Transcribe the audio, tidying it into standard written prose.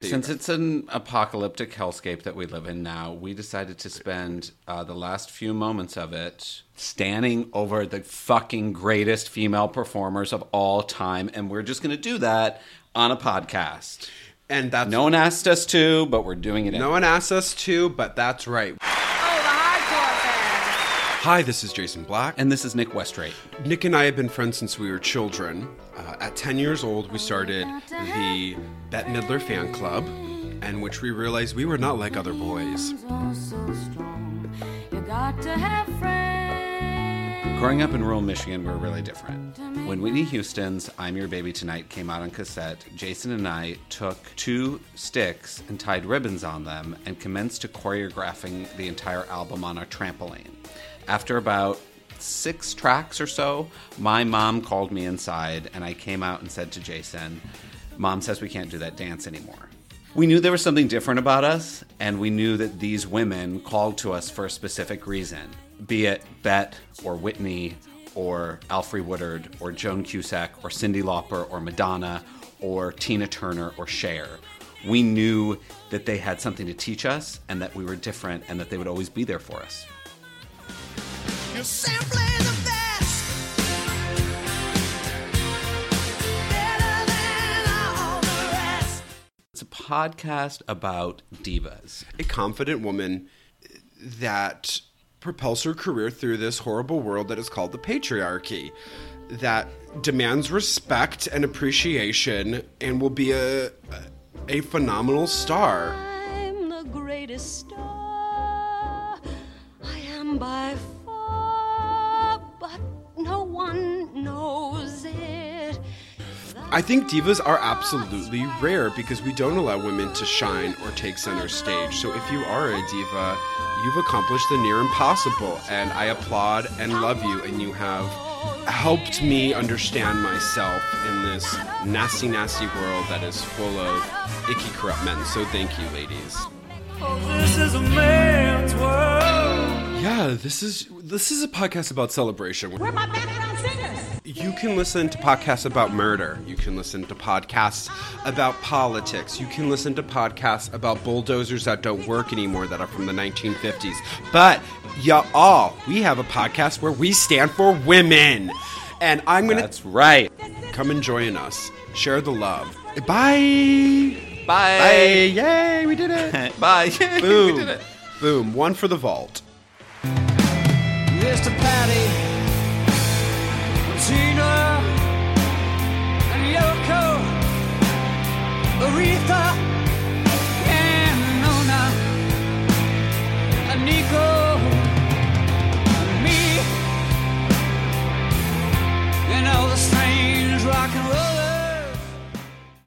Since it's an apocalyptic hellscape that we live in now, we decided to spend the last few moments of it standing over the fucking greatest female performers of all time. And we're just going to do that on a podcast. And that's no one asked us to, but we're doing it anyway. No one asked us to, but that's right. Oh, the hardcore fans. Hi, this is Jason Black. And this is Nick Westray. Nick and I have been friends since we were children. At 10 years old, we started the Bette Midler fan club, in which we realized we were not like other boys. Growing up in rural Michigan, we were really different. When Whitney Houston's I'm Your Baby Tonight came out on cassette, Jason and I took two sticks and tied ribbons on them and commenced to choreographing the entire album on our trampoline. After about 6 tracks or so, my mom called me inside and I came out and said to Jason, "Mom says we can't do that dance anymore." We knew there was something different about us, and we knew that these women called to us for a specific reason, be it Bette or Whitney or Alfre Woodard or Joan Cusack or Cyndi Lauper or Madonna or Tina Turner or Cher. We knew that they had something to teach us and that we were different and that they would always be there for us. You're simply the best. Better than all the rest. It's a podcast about divas. A confident woman that propels her career through this horrible world that is called the patriarchy, that demands respect and appreciation and will be a phenomenal star. I'm the greatest star. I am by far. No one knows it. I think divas are absolutely rare because we don't allow women to shine or take center stage. So if you are a diva, you've accomplished the near impossible. And I applaud and love you. And you have helped me understand myself in this nasty, nasty world that is full of icky, corrupt men. So thank you, ladies. This is a man's world. Yeah, this is a podcast about celebration. We're my background singers. You can listen to podcasts about murder. You can listen to podcasts about politics. You can listen to podcasts about bulldozers that don't work anymore that are from the 1950s. But y'all, we have a podcast where we stand for women. And I'm going to... That's right. Come and join us. Share the love. Bye. Bye. Bye. Yay, we did it. Bye. Yay, boom. We did it. Boom. One for the vault. Mr. Patty, Tina, and Yoko, Aretha, and Nona, and Nico, and me, and all the strange rock and rollers.